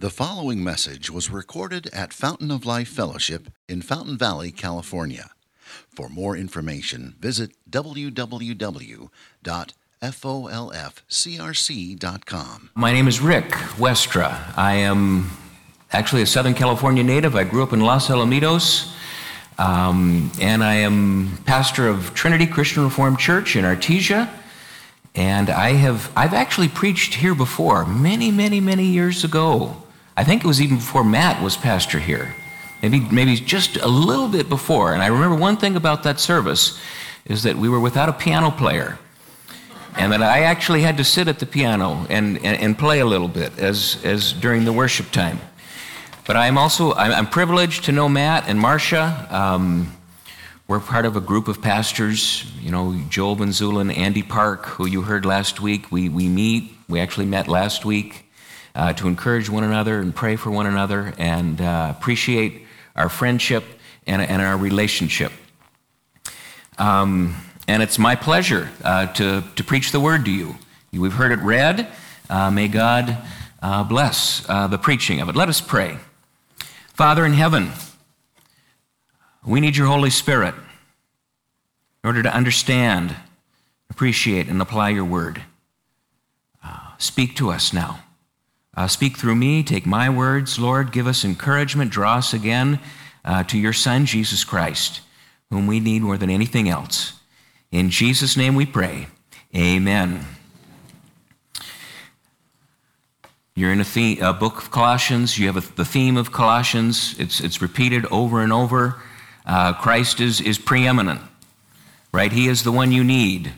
The following message was recorded at Fountain of Life Fellowship in Fountain Valley, California. For more information, visit www.folfcrc.com. My name is Rick Westra. I am actually a Southern California native. I grew up in Los Alamitos, and I am pastor of Trinity Christian Reformed Church in Artesia. And I've actually preached here before, many years ago. I think it was even before Matt was pastor here, maybe just a little bit before. And I remember one thing about that service is that we were without a piano player, and that I actually had to sit at the piano and play a little bit as during the worship time. But I'm privileged to know Matt and Marcia. We're part of a group of pastors, Joel van Zullen, Andy Park, who you heard last week. We actually met last week to encourage one another and pray for one another and appreciate our friendship and our relationship. And it's my pleasure to preach the word to you. We've heard it read. May God bless the preaching of it. Let us pray. Father in heaven, we need your Holy Spirit in order to understand, appreciate, and apply your word. Speak to us now. Speak through me. Take my words, Lord. Give us encouragement. Draw us again to your Son, Jesus Christ, whom we need more than anything else. In Jesus' name we pray. Amen. You're in a book of Colossians. You have the theme of Colossians. It's repeated over and over. Christ is preeminent, right? He is the one you need.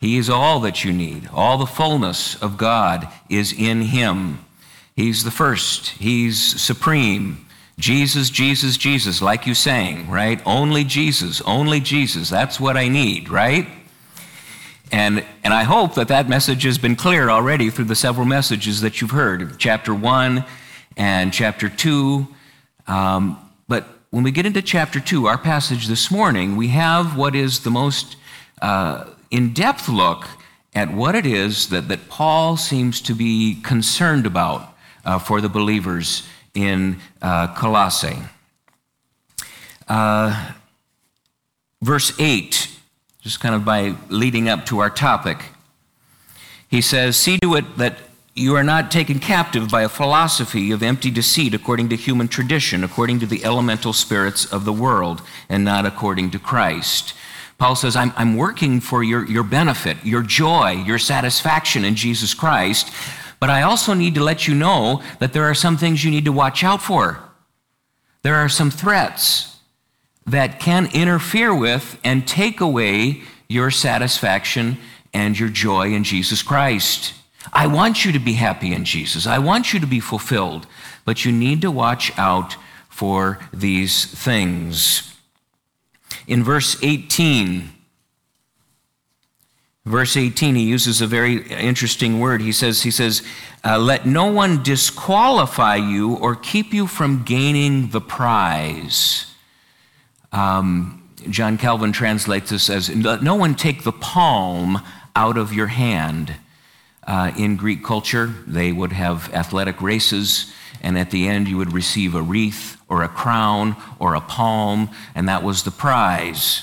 He is all that you need. All the fullness of God is in him. He's the first. He's supreme. Jesus, Jesus, Jesus, like you sang, right? Only Jesus, only Jesus. That's what I need, right? And I hope that message has been clear already through the several messages that you've heard, chapter 1 and chapter 2. But when we get into chapter 2, our passage this morning, we have what is the most in-depth look at what it is that Paul seems to be concerned about for the believers in Colossae. Verse 8, just kind of by leading up to our topic, he says, "See to it that you are not taken captive by a philosophy of empty deceit according to human tradition, according to the elemental spirits of the world, and not according to Christ." Paul says, I'm working for your benefit, your joy, your satisfaction in Jesus Christ, but I also need to let you know that there are some things you need to watch out for. There are some threats that can interfere with and take away your satisfaction and your joy in Jesus Christ. I want you to be happy in Jesus. I want you to be fulfilled, but you need to watch out for these things. In verse 18, he uses a very interesting word. He says, "Let no one disqualify you or keep you from gaining the prize." John Calvin translates this as, "Let no one take the palm out of your hand." In Greek culture, they would have athletic races, and at the end you would receive a wreath or a crown or a palm, and that was the prize.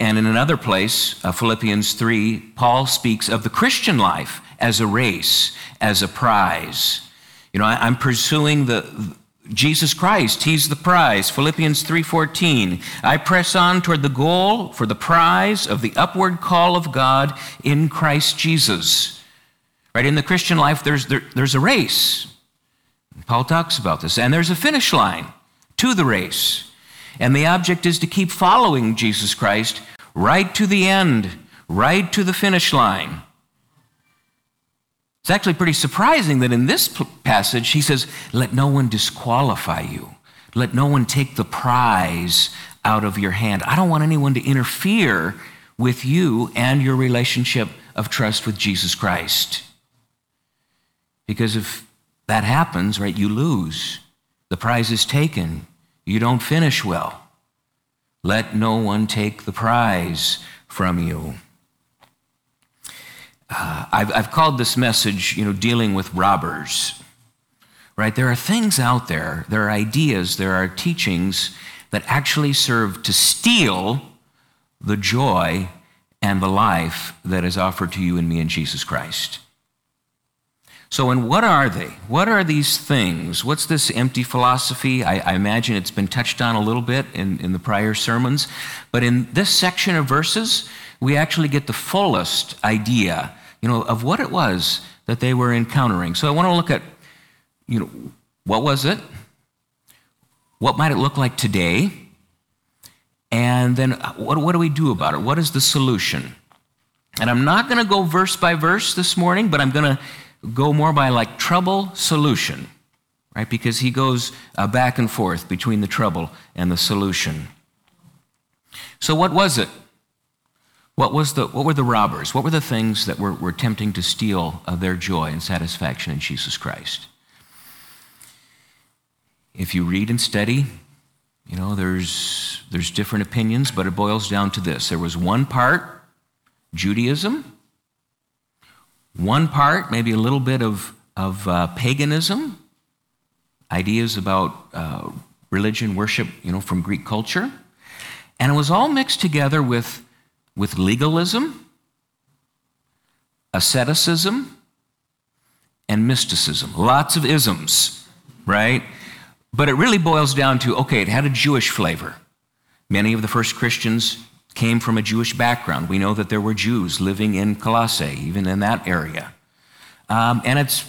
And in another place, Philippians 3, Paul speaks of the Christian life as a race, as a prize. I'm pursuing Jesus Christ, he's the prize. Philippians 3:14, "I press on toward the goal for the prize of the upward call of God in Christ Jesus." Right, in the Christian life, there's a race. Paul talks about this. And there's a finish line to the race. And the object is to keep following Jesus Christ right to the end, right to the finish line. It's actually pretty surprising that in this passage, he says, "Let no one disqualify you. Let no one take the prize out of your hand." I don't want anyone to interfere with you and your relationship of trust with Jesus Christ. Because if that happens, right, you lose. The prize is taken. You don't finish well. Let no one take the prize from you. I've called this message, dealing with robbers. right? There are things out there, there are ideas, there are teachings that actually serve to steal the joy and the life that is offered to you and me in Jesus Christ. So, and what are they? What are these things? What's this empty philosophy? I imagine it's been touched on a little bit in the prior sermons, but in this section of verses, we actually get the fullest idea, you know, of what it was that they were encountering. So I want to look at, you know, what was it? What might it look like today? And then what do we do about it? What is the solution? And I'm not going to go verse by verse this morning, but I'm going to go more by like trouble, solution, right? Because he goes back and forth between the trouble and the solution. So what was it? What were the robbers? What were the things that were attempting to steal their joy and satisfaction in Jesus Christ? If you read and study, you know, there's different opinions, but it boils down to this. There was one part, Judaism. One part, maybe a little bit of paganism, ideas about religion, worship, you know, from Greek culture. And it was all mixed together with legalism, asceticism, and mysticism. Lots of isms, right? But it really boils down to, okay, it had a Jewish flavor. Many of the first Christians came from a Jewish background. We know that there were Jews living in Colossae, even in that area. And it's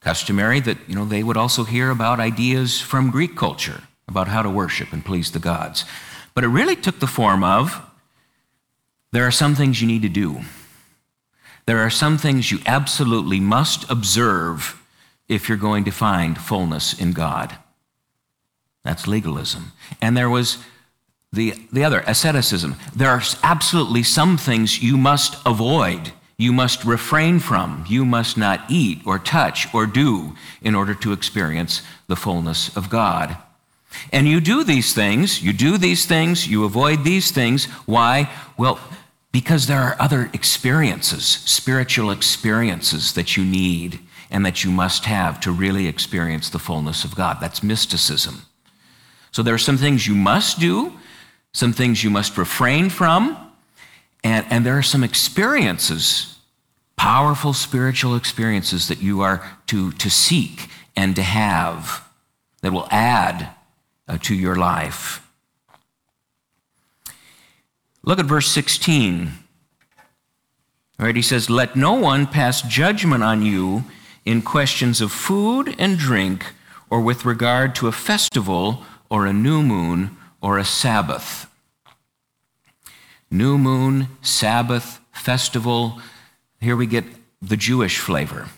customary that, you know, they would also hear about ideas from Greek culture about how to worship and please the gods. But it really took the form of, there are some things you need to do. There are some things you absolutely must observe if you're going to find fullness in God. That's legalism. And there was the other, asceticism. There are absolutely some things you must avoid, you must refrain from, you must not eat or touch or do in order to experience the fullness of God. And you do these things, you avoid these things. Why? Well, because there are other experiences, spiritual experiences that you need and that you must have to really experience the fullness of God. That's mysticism. So there are some things you must do, some things you must refrain from, and there are some experiences, powerful spiritual experiences that you are to seek and to have that will add to your life. Look at verse 16. All right, he says, "Let no one pass judgment on you in questions of food and drink, or with regard to a festival or a new moon, or a Sabbath." New moon, Sabbath, festival. Here we get the Jewish flavor,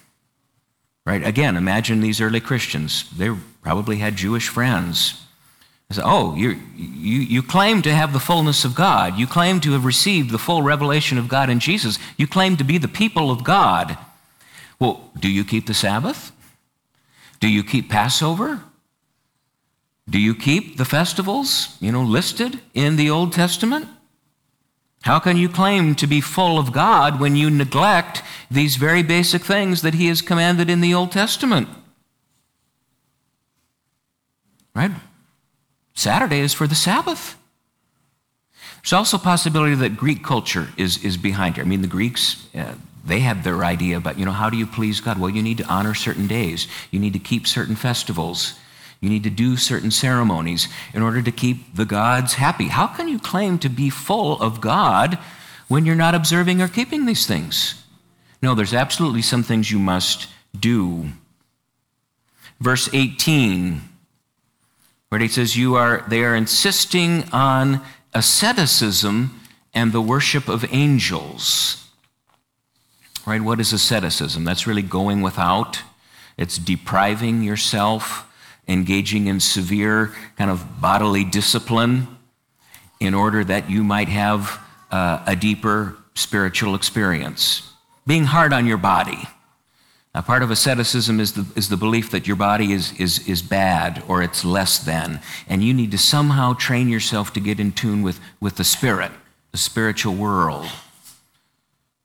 right? Again, imagine these early Christians. They probably had Jewish friends. They said, oh, you claim to have the fullness of God. You claim to have received the full revelation of God in Jesus. You claim to be the people of God. Well, do you keep the Sabbath? Do you keep Passover? Do you keep the festivals, you know, listed in the Old Testament? How can you claim to be full of God when you neglect these very basic things that he has commanded in the Old Testament? Right? Saturday is for the Sabbath. There's also a possibility that Greek culture is behind here. I mean, the Greeks, they had their idea about, you know, how do you please God? Well, you need to honor certain days. You need to keep certain festivals. You need to do certain ceremonies in order to keep the gods happy. How can you claim to be full of God when you're not observing or keeping these things? No, there's absolutely some things you must do. Verse 18, where it says, they are insisting on asceticism and the worship of angels. Right? What is asceticism? That's really going without. It's depriving yourself, engaging in severe kind of bodily discipline in order that you might have a deeper spiritual experience. Being hard on your body. Now, part of asceticism is the belief that your body is bad or it's less than, and you need to somehow train yourself to get in tune with the spirit, the spiritual world.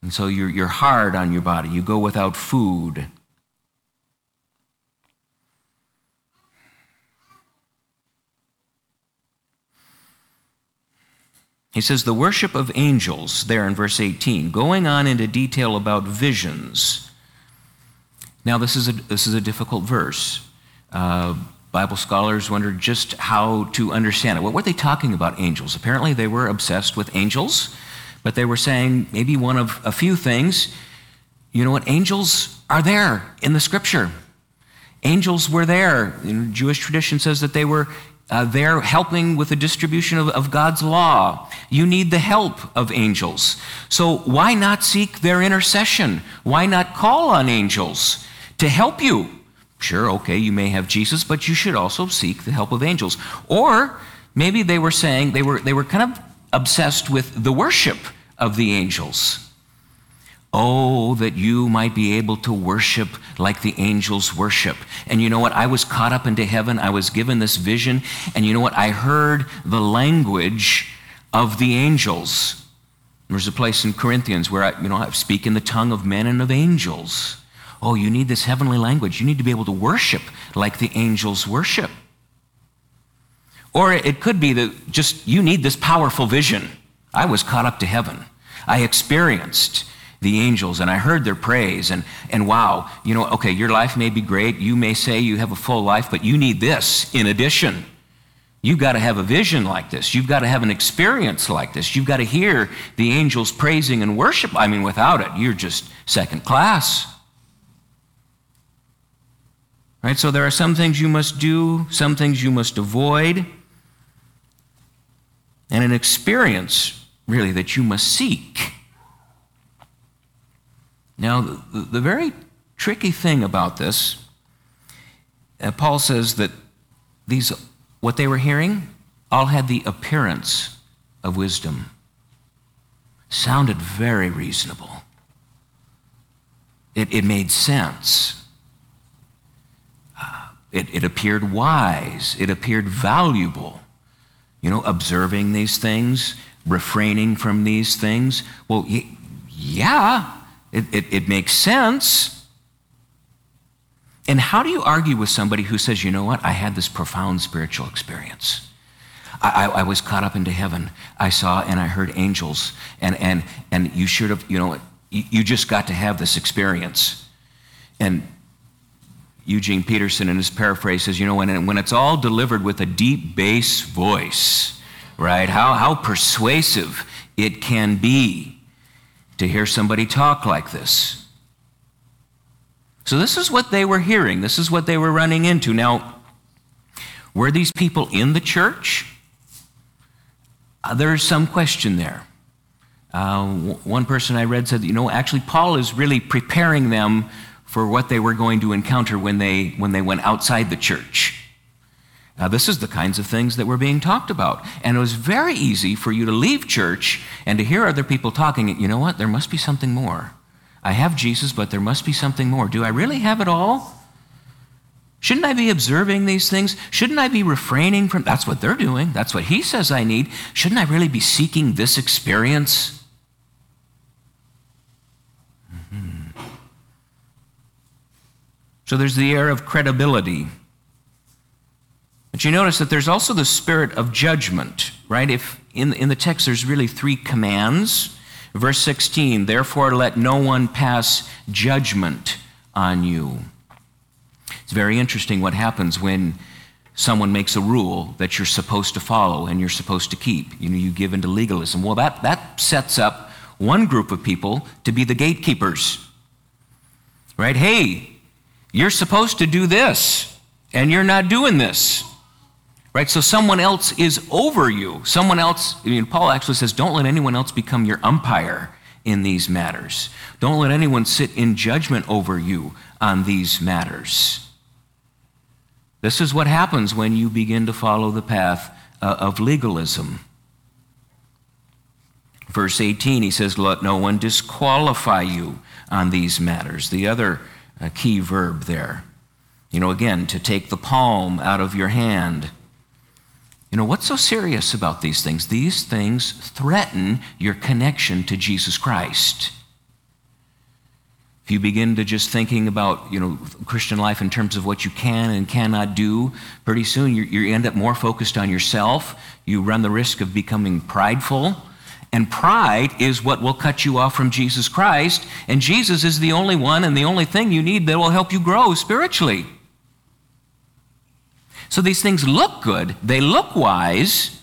And so you're hard on your body. You go without food. He says the worship of angels there in verse 18, going on into detail about visions. Now this is a difficult verse. Bible scholars wonder just how to understand it. What were they talking about angels? Apparently they were obsessed with angels, but they were saying maybe one of a few things. You know what? Angels are there in the Scripture. Angels were there. Jewish tradition says that they were there helping with the distribution of God's law. You need the help of angels. So why not seek their intercession? Why not call on angels to help you? Sure, okay, you may have Jesus, but you should also seek the help of angels. Or maybe they were saying they were kind of obsessed with the worship of the angels. Oh, that you might be able to worship like the angels worship. And you know what? I was caught up into heaven. I was given this vision. And you know what? I heard the language of the angels. There's a place in Corinthians where I speak in the tongue of men and of angels. Oh, you need this heavenly language. You need to be able to worship like the angels worship. Or it could be that just you need this powerful vision. I was caught up to heaven. I experienced the angels, and I heard their praise, and wow, you know, okay, your life may be great. You may say you have a full life, but you need this in addition. You've got to have a vision like this. You've got to have an experience like this. You've got to hear the angels praising and worship. I mean, without it, you're just second class. Right? So there are some things you must do, some things you must avoid, and an experience, really, that you must seek. Now, the very tricky thing about this, Paul says that these, what they were hearing, all had the appearance of wisdom. Sounded very reasonable. It made sense. It appeared wise. It appeared valuable. You know, observing these things, refraining from these things. Well, yeah. It makes sense. And how do you argue with somebody who says, you know what, I had this profound spiritual experience. I was caught up into heaven. I saw and I heard angels. And you should have, you know, you just got to have this experience. And Eugene Peterson in his paraphrase says, you know, when it's all delivered with a deep bass voice, right, how persuasive it can be to hear somebody talk like this. So this is what they were hearing. This is what they were running into. Now, were these people in the church? There's some question there. One person I read said, you know, actually Paul is really preparing them for what they were going to encounter when they went outside the church. Now, this is the kinds of things that were being talked about. And it was very easy for you to leave church and to hear other people talking. You know what? There must be something more. I have Jesus, but there must be something more. Do I really have it all? Shouldn't I be observing these things? Shouldn't I be refraining from? That's what they're doing. That's what he says I need. Shouldn't I really be seeking this experience? Mm-hmm. So there's the air of credibility. But you notice that there's also the spirit of judgment, right? If in the text there's really three commands. Verse 16, therefore let no one pass judgment on you. It's very interesting what happens when someone makes a rule that you're supposed to follow and you're supposed to keep. You know, you give into legalism. Well, that sets up one group of people to be the gatekeepers, right? Hey, you're supposed to do this and you're not doing this. Right, so someone else is over you. Someone else, I mean, Paul actually says, don't let anyone else become your umpire in these matters. Don't let anyone sit in judgment over you on these matters. This is what happens when you begin to follow the path of legalism. Verse 18, he says, let no one disqualify you on these matters. The other key verb there. You know, again, to take the palm out of your hand. You know, what's so serious about these things? These things threaten your connection to Jesus Christ. If you begin to just thinking about, you know, Christian life in terms of what you can and cannot do, pretty soon you end up more focused on yourself. You run the risk of becoming prideful. And pride is what will cut you off from Jesus Christ. And Jesus is the only one and the only thing you need that will help you grow spiritually. So these things look good, they look wise,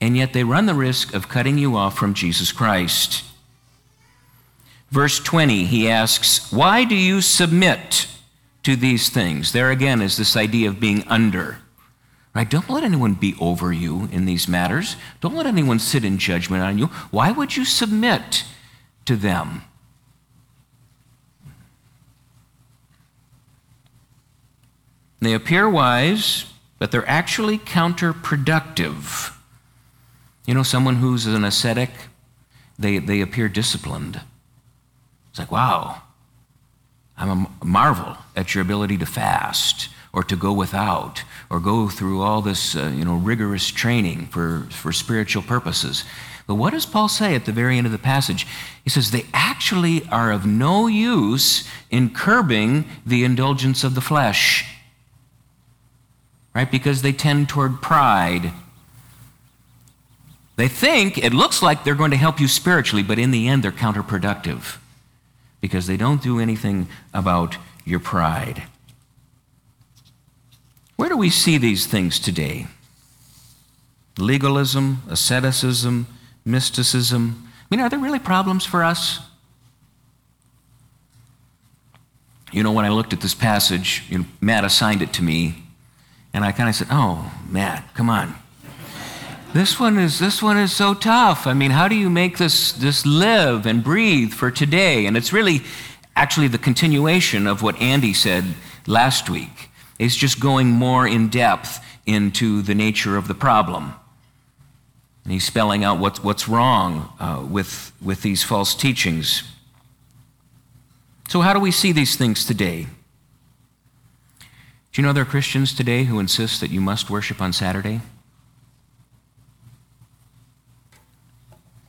and yet they run the risk of cutting you off from Jesus Christ. Verse 20, he asks, why do you submit to these things? There again is this idea of being under. Right? Don't let anyone be over you in these matters. Don't let anyone sit in judgment on you. Why would you submit to them? They appear wise, but they're actually counterproductive. You know, someone who's an ascetic, they appear disciplined. It's like, wow, I'm a marvel at your ability to fast or to go without or go through all this rigorous training for spiritual purposes. But what does Paul say at the very end of the passage? He says they actually are of no use in curbing the indulgence of the flesh, right? Because they tend toward pride. They think it looks like they're going to help you spiritually, but in the end they're counterproductive, because they don't do anything about your pride. Where do we see these things today? Legalism, asceticism, mysticism. I mean, are there really problems for us? You know, when I looked at this passage, Matt assigned it to me, and I kind of said, oh, Matt, come on. This one is so tough. I mean, how do you make this live and breathe for today? And it's really actually the continuation of what Andy said last week. It's just going more in depth into the nature of the problem. And he's spelling out what's wrong with these false teachings. So how do we see these things today? Do you know there are Christians today who insist that you must worship on Saturday?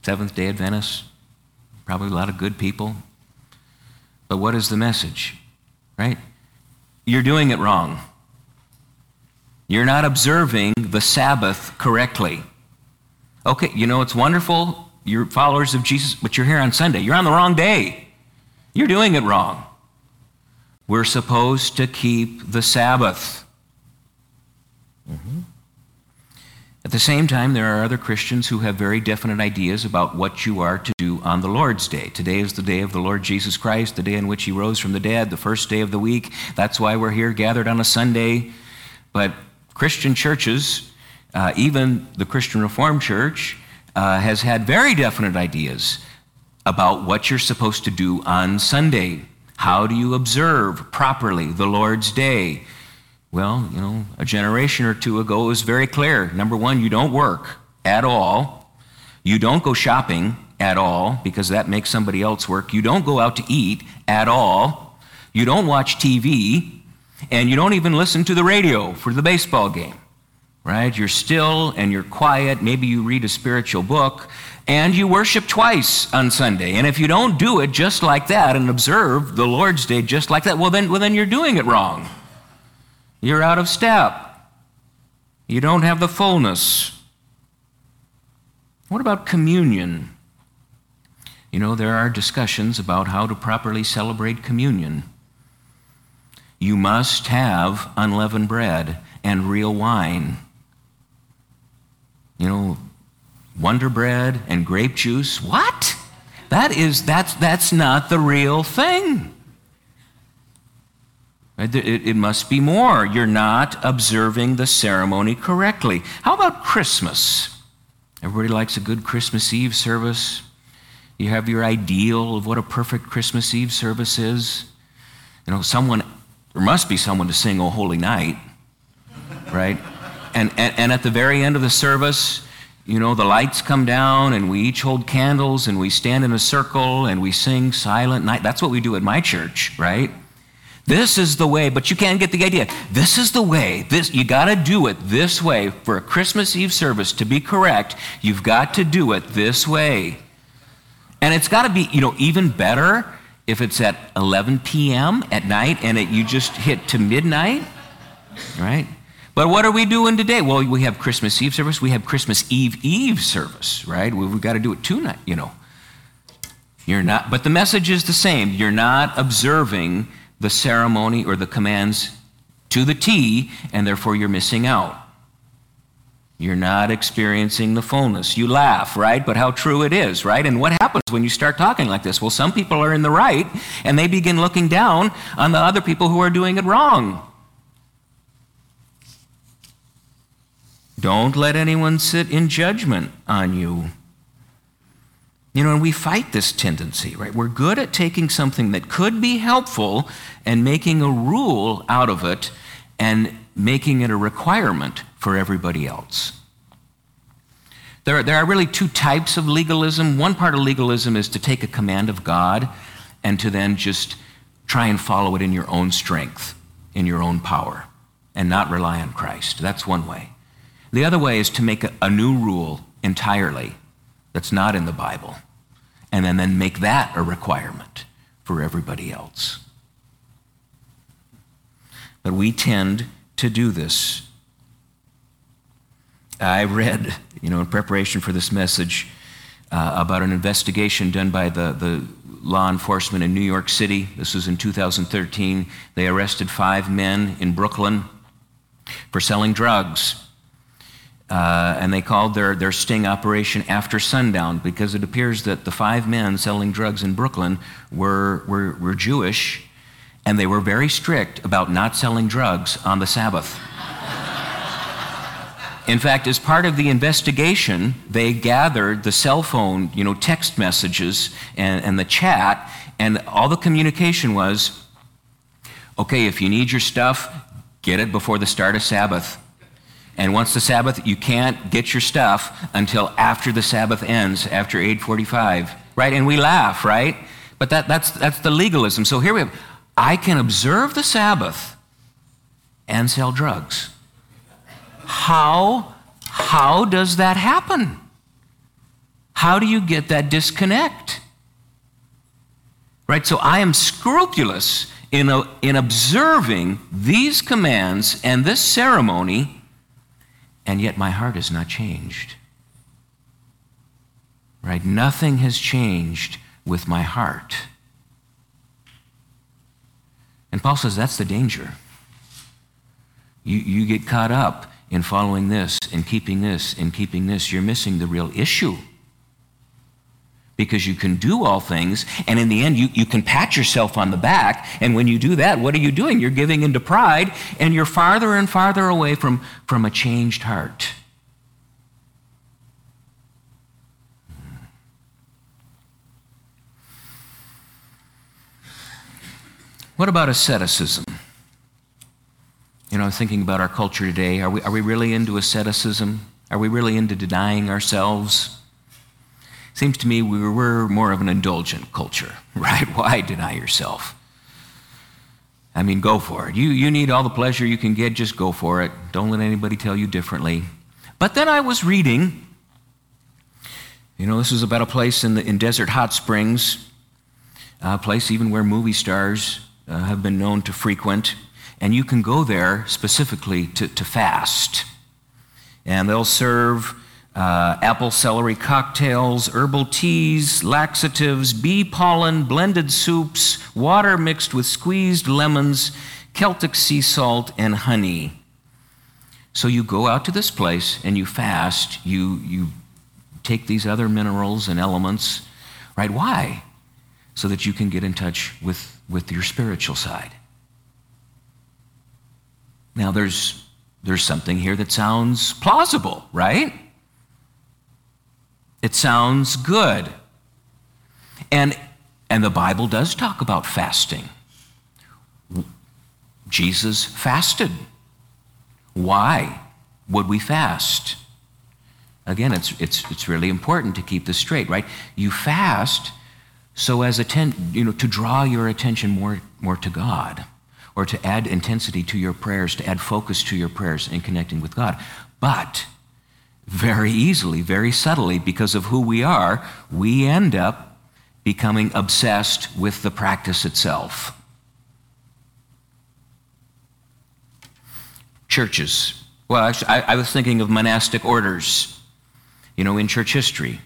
Seventh Day Adventists, probably a lot of good people. But what is the message, right? You're doing it wrong. You're not observing the Sabbath correctly. Okay, it's wonderful, you're followers of Jesus, but you're here on Sunday. You're on the wrong day. You're doing it wrong. We're supposed to keep the Sabbath. Mm-hmm. At the same time, there are other Christians who have very definite ideas about what you are to do on the Lord's Day. Today is the day of the Lord Jesus Christ, the day in which he rose from the dead, the first day of the week. That's why we're here gathered on a Sunday. But Christian churches, even the Christian Reformed Church, has had very definite ideas about what you're supposed to do on Sunday. How do you observe properly the Lord's Day? Well, a generation or two ago, it was very clear. Number one, you don't work at all. You don't go shopping at all, because that makes somebody else work. You don't go out to eat at all. You don't watch TV, and you don't even listen to the radio for the baseball game, right? You're still and you're quiet. Maybe you read a spiritual book, and you worship twice on Sunday. And if you don't do it just like that and observe the Lord's Day just like that, well then you're doing it wrong. You're out of step. You don't have the fullness. What about communion? There are discussions about how to properly celebrate communion. You must have unleavened bread and real wine. Wonder bread and grape juice. What? That's not the real thing. It must be more. You're not observing the ceremony correctly. How about Christmas? Everybody likes a good Christmas Eve service. You have your ideal of what a perfect Christmas Eve service is. There must be someone to sing O Holy Night, right? And at the very end of the service, the lights come down and we each hold candles and we stand in a circle and we sing Silent Night. That's what we do at my church, right? This is the way, but you can't get the idea. This is the way. You got to do it this way. For a Christmas Eve service to be correct, you've got to do it this way. And it's got to be, even better If it's at 11 p.m. at night and you just hit to midnight, right? But what are we doing today? Well, we have Christmas Eve service. We have Christmas Eve service, right? We've got to do it tonight, you know. You're not, but the message is the same. You're not observing the ceremony or the commands to the T, and therefore you're missing out. You're not experiencing the fullness. You laugh, right? But how true it is, right? And what happens when you start talking like this? Well, some people are in the right, and they begin looking down on the other people who are doing it wrong. Don't let anyone sit in judgment on you. You know, and we fight this tendency, right? We're good at taking something that could be helpful and making a rule out of it and making it a requirement for everybody else. There are really two types of legalism. One part of legalism is to take a command of God and to then just try and follow it in your own strength, in your own power, and not rely on Christ. That's one way. The other way is to make a new rule entirely that's not in the Bible, and then make that a requirement for everybody else. But we tend to do this. I read, you know, in preparation for this message, about an investigation done by the law enforcement in New York City. This was in 2013. They arrested 5 men in Brooklyn for selling drugs. And they called their sting operation After Sundown, because it appears that the 5 men selling drugs in Brooklyn were Jewish, and they were very strict about not selling drugs on the Sabbath. In fact, as part of the investigation, they gathered the cell phone, you know, text messages and the chat, and all the communication was, okay, if you need your stuff, get it before the start of Sabbath. And once the Sabbath, you can't get your stuff until after the Sabbath ends, after 8:45, right? And we laugh, right? But that's the legalism. So here we have, I can observe the Sabbath and sell drugs. How does that happen? How do you get that disconnect? Right? So I am scrupulous in observing these commands and this ceremony, and yet my heart is not changed, right? Nothing has changed with my heart. And Paul says that's the danger. You get caught up in following this and keeping this and keeping this. You're missing the real issue, because you can do all things, and in the end, you can pat yourself on the back, and when you do that, what are you doing? You're giving into pride, and you're farther and farther away from a changed heart. What about asceticism? You know, I'm thinking about our culture today. Are we really into asceticism? Are we really into denying ourselves? Seems to me we're more of an indulgent culture, right? Why deny yourself? I mean, go for it. You need all the pleasure you can get, just go for it. Don't let anybody tell you differently. But then I was reading, you know, this is about a place in Desert Hot Springs, a place even where movie stars have been known to frequent, and you can go there specifically to fast. And they'll serve apple celery cocktails, herbal teas, laxatives, bee pollen, blended soups, water mixed with squeezed lemons, Celtic sea salt, and honey. So you go out to this place and you fast. You take these other minerals and elements, right? Why? So that you can get in touch with your spiritual side. Now there's something here that sounds plausible, right? It sounds good. And the Bible does talk about fasting. Jesus fasted. Why would we fast? Again, it's really important to keep this straight, right? You fast so as to draw your attention more to God, or to add intensity to your prayers, to add focus to your prayers in connecting with God. But very easily, very subtly, because of who we are, we end up becoming obsessed with the practice itself. Churches. Well, actually, I was thinking of monastic orders, you know, in church history.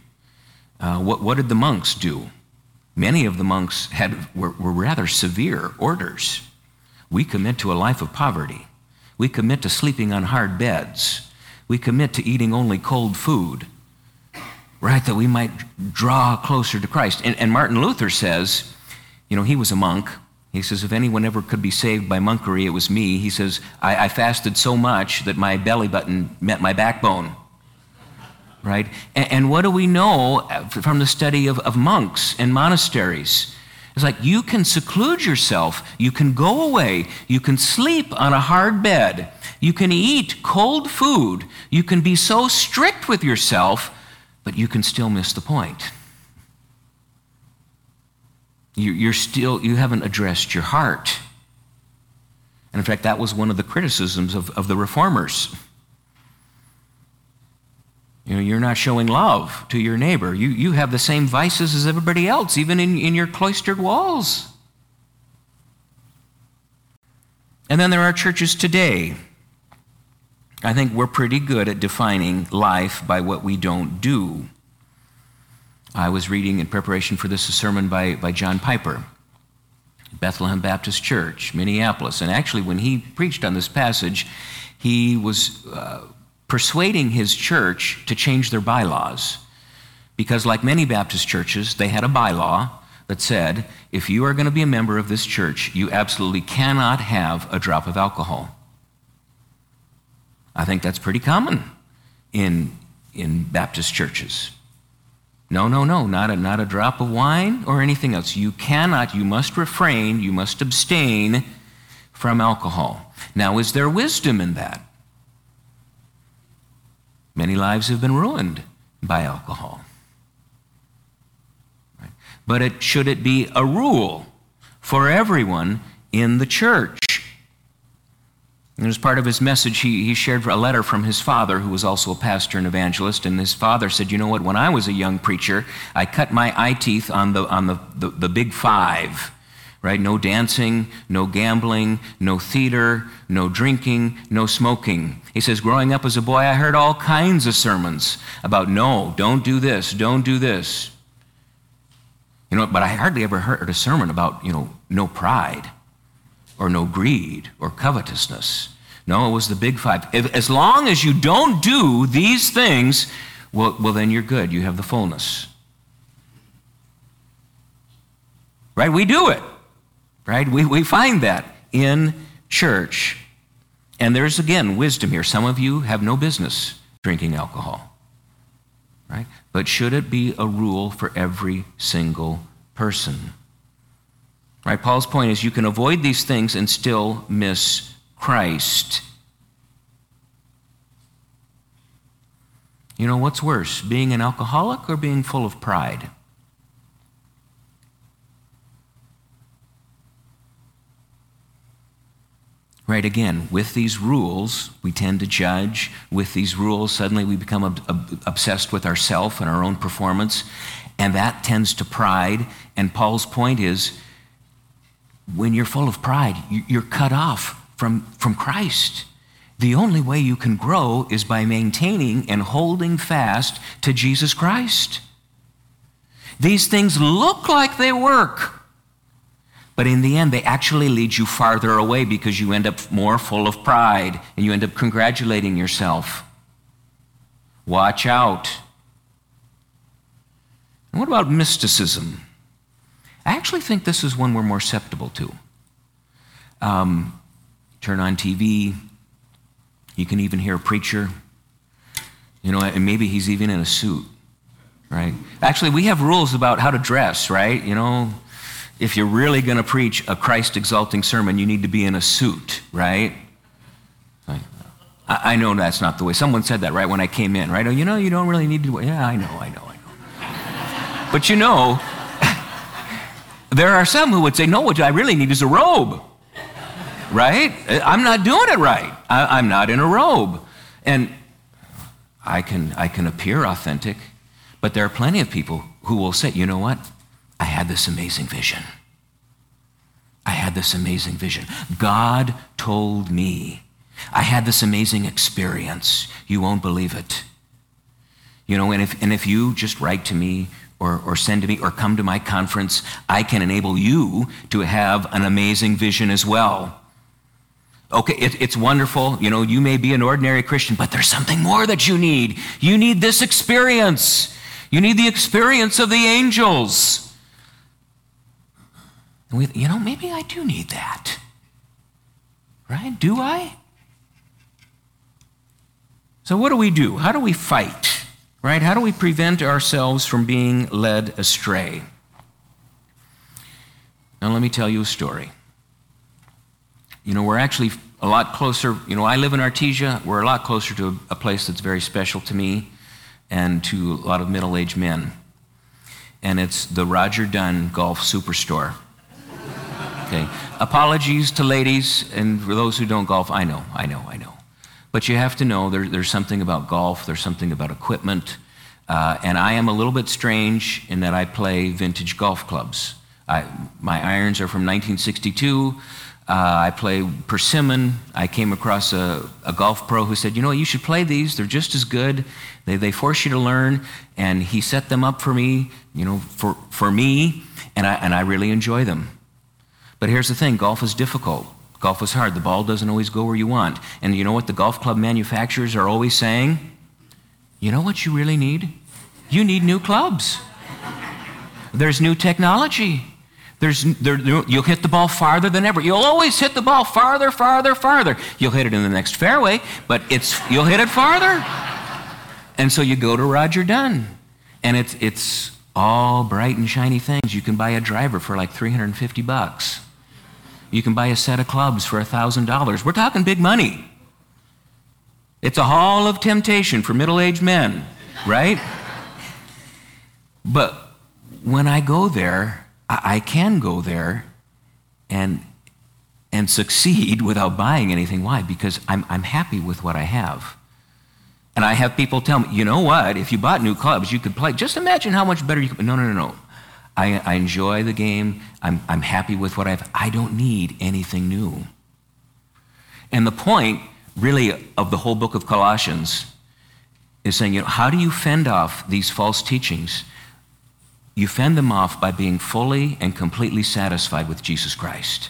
What did the monks do? Many of the monks were rather severe orders. We commit to a life of poverty. We commit to sleeping on hard beds. We commit to eating only cold food, right, that we might draw closer to Christ. And Martin Luther says, you know, he was a monk. He says, if anyone ever could be saved by monkery, it was me. He says, I fasted so much that my belly button met my backbone, right? And what do we know from the study of monks and monasteries? It's like you can seclude yourself, you can go away, you can sleep on a hard bed, you can eat cold food, you can be so strict with yourself, but you can still miss the point. You haven't addressed your heart. And in fact, that was one of the criticisms of the reformers. You know, you're not showing love to your neighbor. You have the same vices as everybody else, even in your cloistered walls. And then there are churches today. I think we're pretty good at defining life by what we don't do. I was reading in preparation for this a sermon by John Piper, Bethlehem Baptist Church, Minneapolis. And actually, when he preached on this passage, he was persuading his church to change their bylaws. Because like many Baptist churches, they had a bylaw that said, if you are going to be a member of this church, you absolutely cannot have a drop of alcohol. I think that's pretty common in Baptist churches. No, not a drop of wine or anything else. You cannot, you must refrain, you must abstain from alcohol. Now, is there wisdom in that? Many lives have been ruined by alcohol. Right? But should it be a rule for everyone in the church? And as part of his message, he shared a letter from his father, who was also a pastor and evangelist. And his father said, you know what, when I was a young preacher, I cut my eye teeth on the big five. Right? No dancing, no gambling, no theater, no drinking, no smoking. He says, growing up as a boy, I heard all kinds of sermons about no, don't do this, don't do this. You know, but I hardly ever heard a sermon about, you know, no pride or no greed or covetousness. No, it was the big five. As long as you don't do these things, well then you're good. You have the fullness. Right? We do it. Right? We find that in church. And there's, again, wisdom here. Some of you have no business drinking alcohol. Right? But should it be a rule for every single person? Right? Paul's point is you can avoid these things and still miss Christ. You know, what's worse, being an alcoholic or being full of pride? Right, again, with these rules, we tend to judge. With these rules, suddenly we become obsessed with ourselves and our own performance, and that tends to pride. And Paul's point is, when you're full of pride, you're cut off from Christ. The only way you can grow is by maintaining and holding fast to Jesus Christ. These things look like they work, but in the end, they actually lead you farther away because you end up more full of pride and you end up congratulating yourself. Watch out. And what about mysticism? I actually think this is one we're more susceptible to. Turn on TV, you can even hear a preacher, you know, and maybe he's even in a suit, right? Actually, we have rules about how to dress, right? You know, if you're really going to preach a Christ-exalting sermon, you need to be in a suit, right? I know that's not the way. Someone said that right when I came in, right? Oh, you know, you don't really need to. Yeah, I know. But you know, there are some who would say, no, what I really need is a robe, right? I'm not doing it right. I'm not in a robe. And I can appear authentic, but there are plenty of people who will say, you know what? I had this amazing vision. I had this amazing vision. God told me. I had this amazing experience. You won't believe it. You know, and if you just write to me or send to me or come to my conference, I can enable you to have an amazing vision as well. Okay, it's wonderful. You know, you may be an ordinary Christian, but there's something more that you need. You need this experience. You need the experience of the angels. You know, maybe I do need that, right? Do I? So what do we do? How do we fight, right? How do we prevent ourselves from being led astray? Now, let me tell you a story. You know, we're actually a lot closer. You know, I live in Artesia. We're a lot closer to a place that's very special to me and to a lot of middle-aged men. And it's the Roger Dunn Golf Superstore. Okay. Apologies to ladies and for those who don't golf. I know. But you have to know there's something about golf. There's something about equipment. And I am a little bit strange in that I play vintage golf clubs. My irons are from 1962. I play persimmon. I came across a golf pro who said, you know, you should play these. They're just as good. They force you to learn. And he set them up for me, you know, for me. And I really enjoy them. But here's the thing, golf is difficult. Golf is hard. The ball doesn't always go where you want. And you know what the golf club manufacturers are always saying? You know what you really need? You need new clubs. There's new technology. You'll hit the ball farther than ever. You'll always hit the ball farther. You'll hit it in the next fairway, but you'll hit it farther. And so you go to Roger Dunn, and it's all bright and shiny things. You can buy a driver for like $350. You can buy a set of clubs for $1,000. We're talking big money. It's a hall of temptation for middle-aged men, right? But when I go there, I can go there and succeed without buying anything. Why? Because I'm happy with what I have. And I have people tell me, you know what, if you bought new clubs, you could play. Just imagine how much better you could. No. I enjoy the game. I'm happy with what I have. I don't need anything new. And the point, really, of the whole book of Colossians is saying, you know, how do you fend off these false teachings? You fend them off by being fully and completely satisfied with Jesus Christ.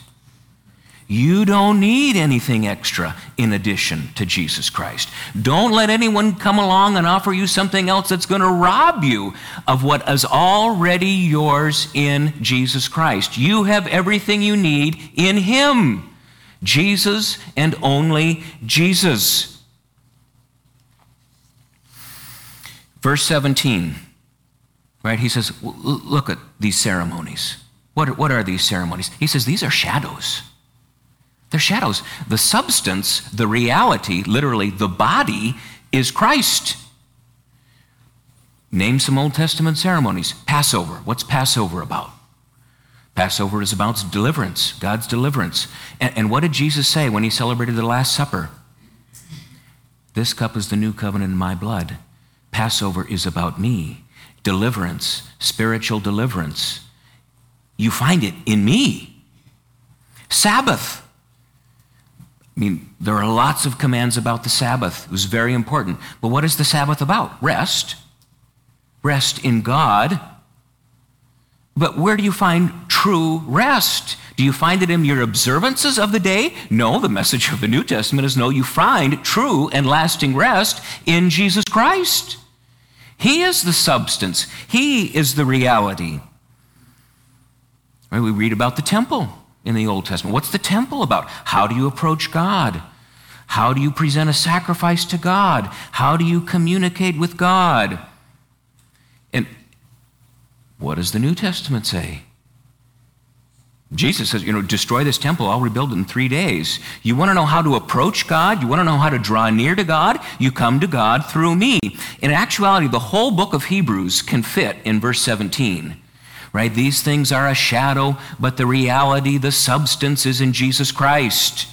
You don't need anything extra in addition to Jesus Christ. Don't let anyone come along and offer you something else that's going to rob you of what is already yours in Jesus Christ. You have everything you need in Him. Jesus and only Jesus. Verse 17, right? He says, look at these ceremonies. What are these ceremonies? He says, these are shadows. They're shadows. The substance, the reality, literally the body, is Christ. Name some Old Testament ceremonies. Passover. What's Passover about? Passover is about deliverance, God's deliverance. And what did Jesus say when he celebrated the Last Supper? This cup is the new covenant in my blood. Passover is about me. Deliverance, spiritual deliverance. You find it in me. Sabbath. I mean, there are lots of commands about the Sabbath. It was very important. But what is the Sabbath about? Rest. Rest in God. But where do you find true rest? Do you find it in your observances of the day? No, the message of the New Testament is no, you find true and lasting rest in Jesus Christ. He is the substance. He is the reality. Right, we read about the temple in the Old Testament. What's the temple about? How do you approach God? How do you present a sacrifice to God? How do you communicate with God? And what does the New Testament say? Jesus says, you know, destroy this temple, I'll rebuild it in 3 days. You want to know how to approach God? You want to know how to draw near to God? You come to God through me. In actuality, the whole book of Hebrews can fit in verse 17. Right? These things are a shadow, but the reality, the substance is in Jesus Christ.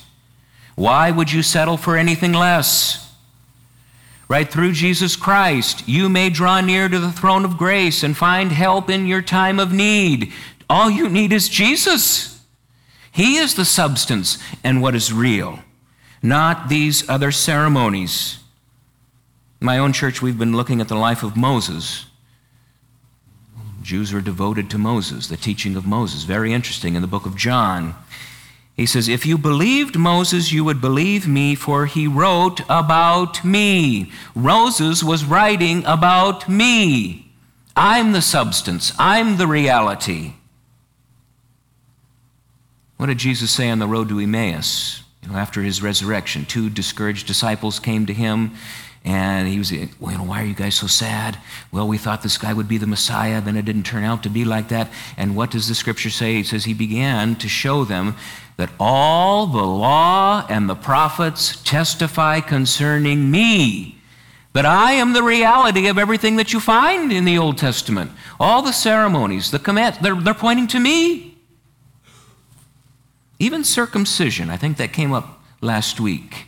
Why would you settle for anything less? Right through Jesus Christ, you may draw near to the throne of grace and find help in your time of need. All you need is Jesus. He is the substance and what is real, not these other ceremonies. In my own church, we've been looking at the life of Moses. Jews were devoted to Moses, the teaching of Moses. Very interesting in the book of John. He says, if you believed Moses, you would believe me, for he wrote about me. Moses was writing about me. I'm the substance. I'm the reality. What did Jesus say on the road to Emmaus? After his resurrection, two discouraged disciples came to him, and he was, why are you guys so sad? Well, we thought this guy would be the Messiah, then it didn't turn out to be like that. And what does the scripture say? It says he began to show them that all the law and the prophets testify concerning me, that I am the reality of everything that you find in the Old Testament. All the ceremonies, the commands, they're pointing to me. Even circumcision, I think that came up last week.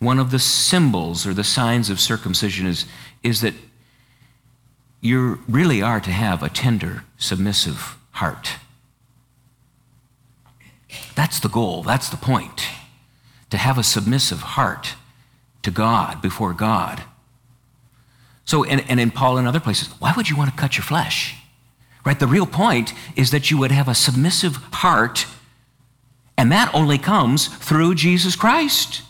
One of the symbols or the signs of circumcision is that you really are to have a tender, submissive heart. That's the goal. That's the point. To have a submissive heart to God, before God. So, and in Paul and other places, why would you want to cut your flesh? Right? The real point is that you would have a submissive heart, and that only comes through Jesus Christ.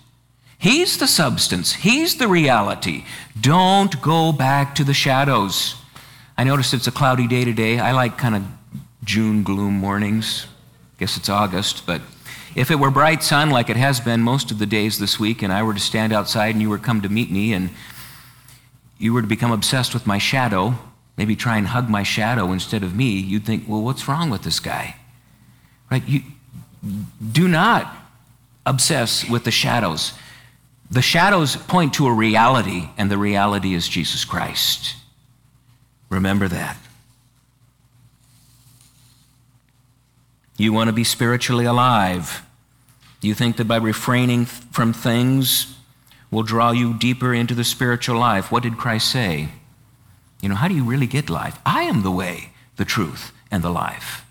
He's the substance. He's the reality. Don't go back to the shadows. I noticed it's a cloudy day today. I like kind of June gloom mornings. Guess it's August, but if it were bright sun like it has been most of the days this week, and I were to stand outside and you were to come to meet me and you were to become obsessed with my shadow, maybe try and hug my shadow instead of me, you'd think, well, what's wrong with this guy? Right? You do not obsess with the shadows. The shadows point to a reality, and the reality is Jesus Christ. Remember that. You want to be spiritually alive. You think that by refraining from things will draw you deeper into the spiritual life. What did Christ say? How do you really get life? I am the way, the truth, and the life.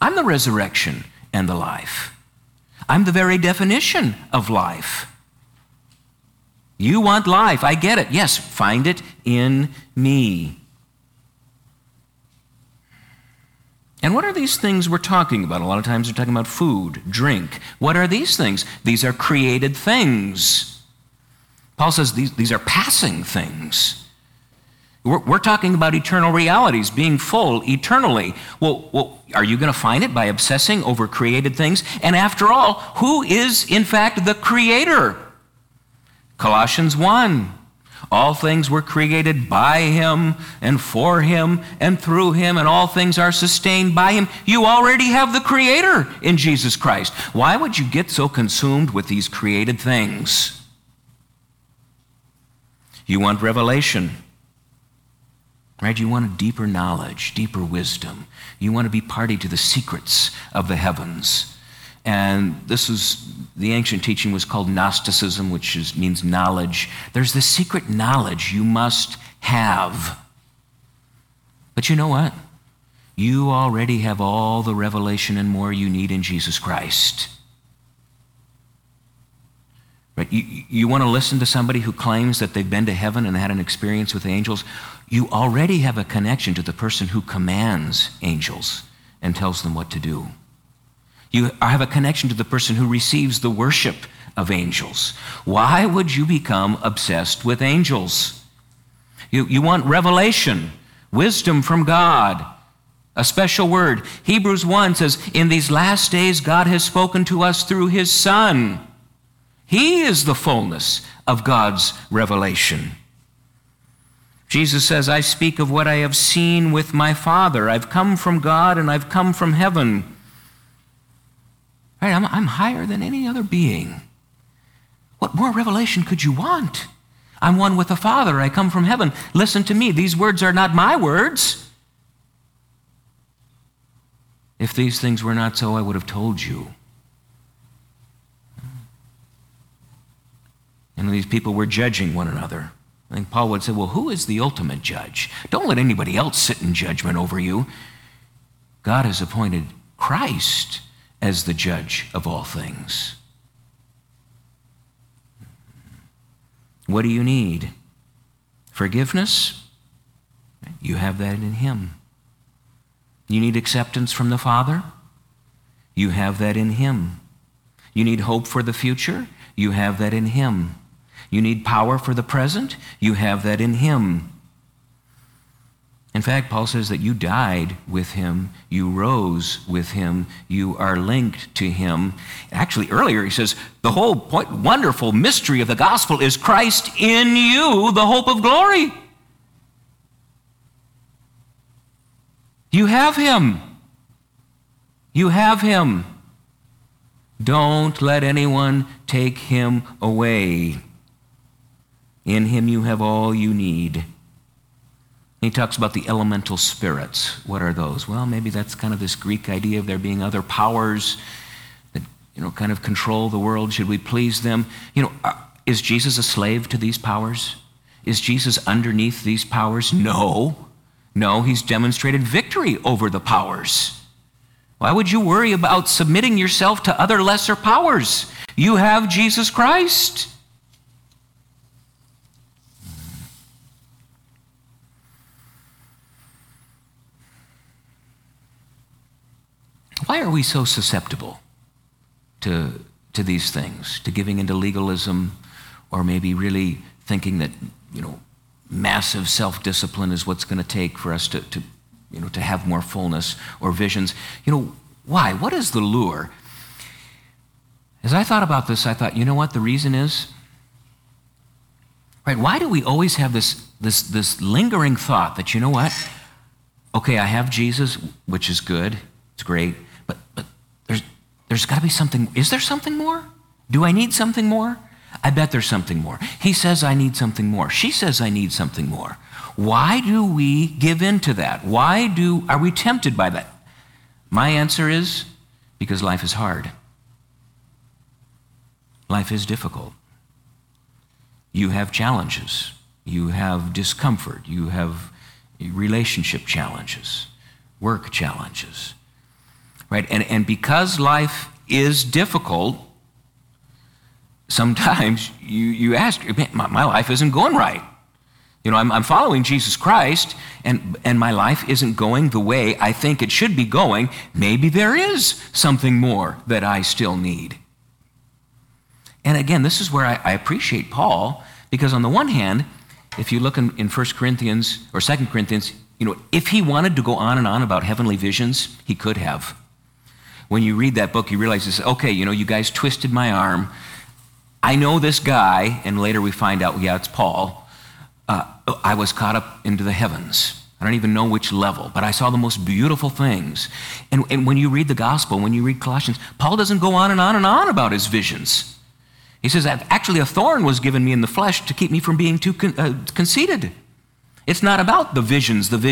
I'm the resurrection and the life. I'm the very definition of life. You want life. I get it. Yes, find it in me. And what are these things we're talking about? A lot of times we're talking about food, drink. What are these things? These are created things. Paul says these are passing things. We're talking about eternal realities, being full eternally. Well, are you going to find it by obsessing over created things? And after all, who is, in fact, the creator? Colossians 1, all things were created by him and for him and through him, and all things are sustained by him. You already have the creator in Jesus Christ. Why would you get so consumed with these created things? You want revelation, right? You want a deeper knowledge, deeper wisdom. You want to be party to the secrets of the heavens. And this is, the ancient teaching was called Gnosticism, which means knowledge. There's this secret knowledge you must have. But you know what? You already have all the revelation and more you need in Jesus Christ. Right? You want to listen to somebody who claims that they've been to heaven and had an experience with angels? You already have a connection to the person who commands angels and tells them what to do. You have a connection to the person who receives the worship of angels. Why would you become obsessed with angels? You want revelation, wisdom from God, a special word. Hebrews 1 says, in these last days, God has spoken to us through his Son. He is the fullness of God's revelation. Jesus says, I speak of what I have seen with my Father. I've come from God and I've come from heaven. Right, I'm higher than any other being. What more revelation could you want? I'm one with the Father. I come from heaven. Listen to me. These words are not my words. If these things were not so, I would have told you. And these people were judging one another. I think Paul would say, well, who is the ultimate judge? Don't let anybody else sit in judgment over you. God has appointed Christ as the judge of all things. What do you need? Forgiveness? You have that in him. You need acceptance from the Father? You have that in him. You need hope for the future? You have that in him. You need power for the present? You have that in him. In fact, Paul says that you died with him, you rose with him, you are linked to him. Actually, earlier he says, the whole point, wonderful mystery of the gospel is Christ in you, the hope of glory. You have him. You have him. Don't let anyone take him away. In him you have all you need. He talks about the elemental spirits. What are those? Well, maybe that's kind of this Greek idea of there being other powers that, kind of control the world. Should we please them? Is Jesus a slave to these powers? Is Jesus underneath these powers? No, he's demonstrated victory over the powers. Why would you worry about submitting yourself to other lesser powers? You have Jesus Christ. Why are we so susceptible to these things, to giving into legalism, or maybe really thinking that, massive self-discipline is what's going to take for us to have more fullness or visions? Why? What is the lure? As I thought about this, I thought, what the reason is? Right? Why do we always have this lingering thought that, okay, I have Jesus, which is good, it's great, but there's got to be something. Is there something more? Do I need something more? I bet there's something more. He says I need something more. She says I need something more. Why do we give in to that? Why are we tempted by that? My answer is because life is hard. Life is difficult. You have challenges. You have discomfort. You have relationship challenges, work challenges, right? And because life is difficult, sometimes you ask, my life isn't going right. I'm following Jesus Christ, and my life isn't going the way I think it should be going. Maybe there is something more that I still need. And again, this is where I appreciate Paul, because on the one hand, if you look in 1 Corinthians or 2 Corinthians, if he wanted to go on and on about heavenly visions, he could have. When you read that book, you realize, okay, you guys twisted my arm. I know this guy, and later we find out, yeah, it's Paul. I was caught up into the heavens. I don't even know which level, but I saw the most beautiful things. And when you read the gospel, when you read Colossians, Paul doesn't go on and on and on about his visions. He says, actually, a thorn was given me in the flesh to keep me from being too conceited. It's not about the visions. Right?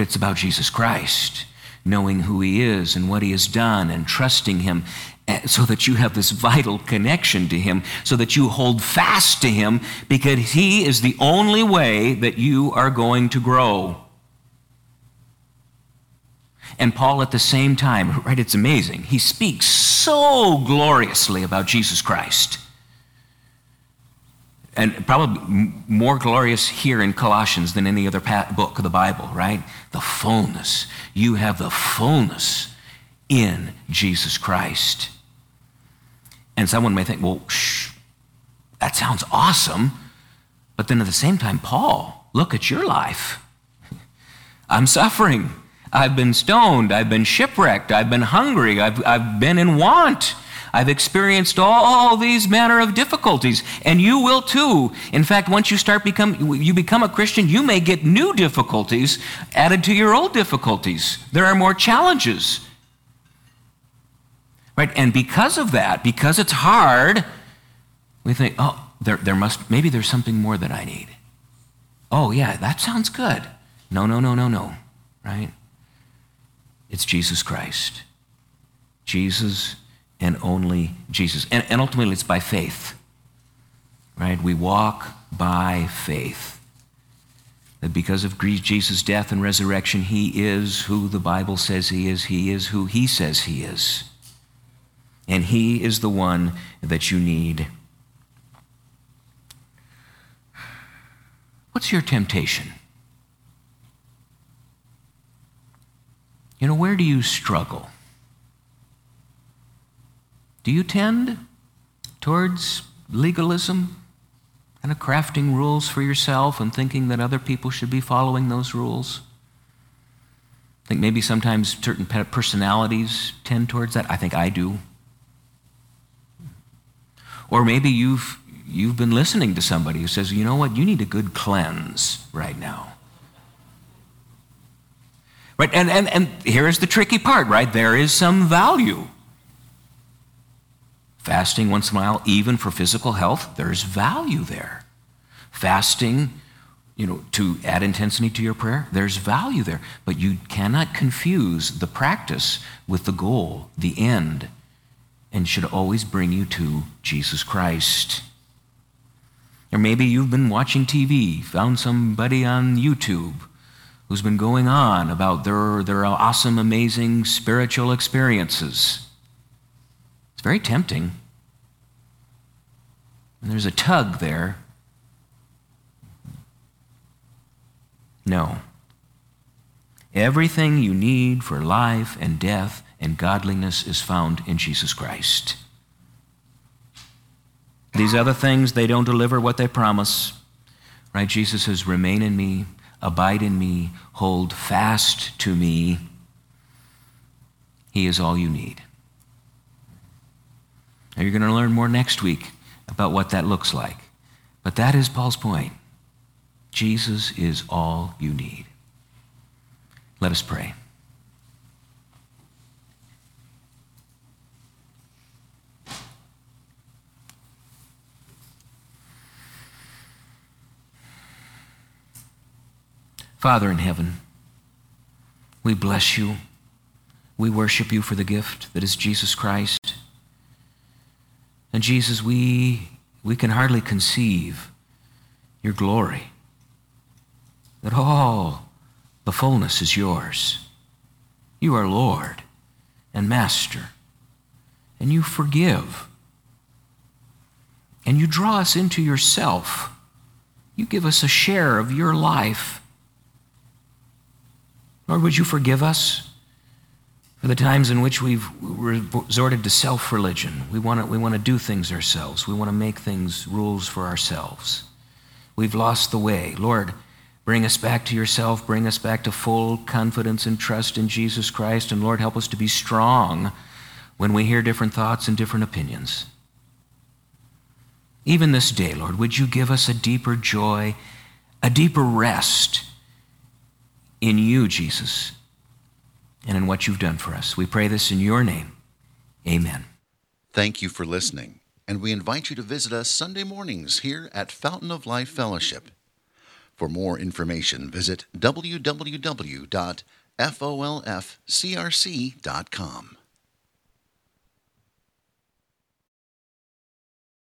It's about Jesus Christ, knowing who he is and what he has done and trusting him, so that you have this vital connection to him, so that you hold fast to him, because he is the only way that you are going to grow. And Paul at the same time, right, it's amazing. He speaks so gloriously about Jesus Christ. And probably more glorious here in Colossians than any other book of the Bible, right? The fullness. You have the fullness in Jesus Christ. And someone may think, that sounds awesome. But then at the same time, Paul, look at your life. I'm suffering. I've been stoned. I've been shipwrecked. I've been hungry. I've been in want. I've experienced all these manner of difficulties, and you will too. In fact, once you become a Christian, you may get new difficulties added to your old difficulties. There are more challenges. Right? And because of that, because it's hard, we think, maybe there's something more that I need. Oh yeah, that sounds good. No, right? It's Jesus Christ. Jesus and only Jesus. And ultimately, it's by faith, right? We walk by faith. That because of Jesus' death and resurrection, he is who the Bible says he is. He is who he says he is. And he is the one that you need. What's your temptation? You know, where do you struggle? Do you tend towards legalism? Kind of crafting rules for yourself and thinking that other people should be following those rules? I think maybe sometimes certain personalities tend towards that. I think I do. Or maybe you've been listening to somebody who says, you know what, you need a good cleanse right now. Right? And here is the tricky part, right? There is some value. Fasting once in a while, even for physical health, there's value there. Fasting, you know, to add intensity to your prayer, there's value there. But you cannot confuse the practice with the goal, the end, and should always bring you to Jesus Christ. Or maybe you've been watching TV, found somebody on YouTube who's been going on about their awesome, amazing spiritual experiences. Very tempting. And there's a tug there. No. Everything you need for life and death and godliness is found in Jesus Christ. These other things, they don't deliver what they promise. Right? Jesus says, remain in me, abide in me, hold fast to me. He is all you need. Now, you're going to learn more next week about what that looks like. But that is Paul's point. Jesus is all you need. Let us pray. Father in heaven, we bless you. We worship you for the gift that is Jesus Christ. And Jesus, we can hardly conceive your glory, that all the fullness is yours. You are Lord and Master, and you forgive, and you draw us into yourself. You give us a share of your life. Lord, would you forgive us for the times in which we've resorted to self-religion? We want to do things ourselves. We want to make things rules for ourselves. We've lost the way. Lord, bring us back to yourself. Bring us back to full confidence and trust in Jesus Christ. And Lord, help us to be strong when we hear different thoughts and different opinions. Even this day, Lord, would you give us a deeper joy, a deeper rest in you, Jesus, and in what you've done for us. We pray this in your name. Amen. Thank you for listening, and we invite you to visit us Sunday mornings here at Fountain of Life Fellowship. For more information, visit www.folfcrc.com.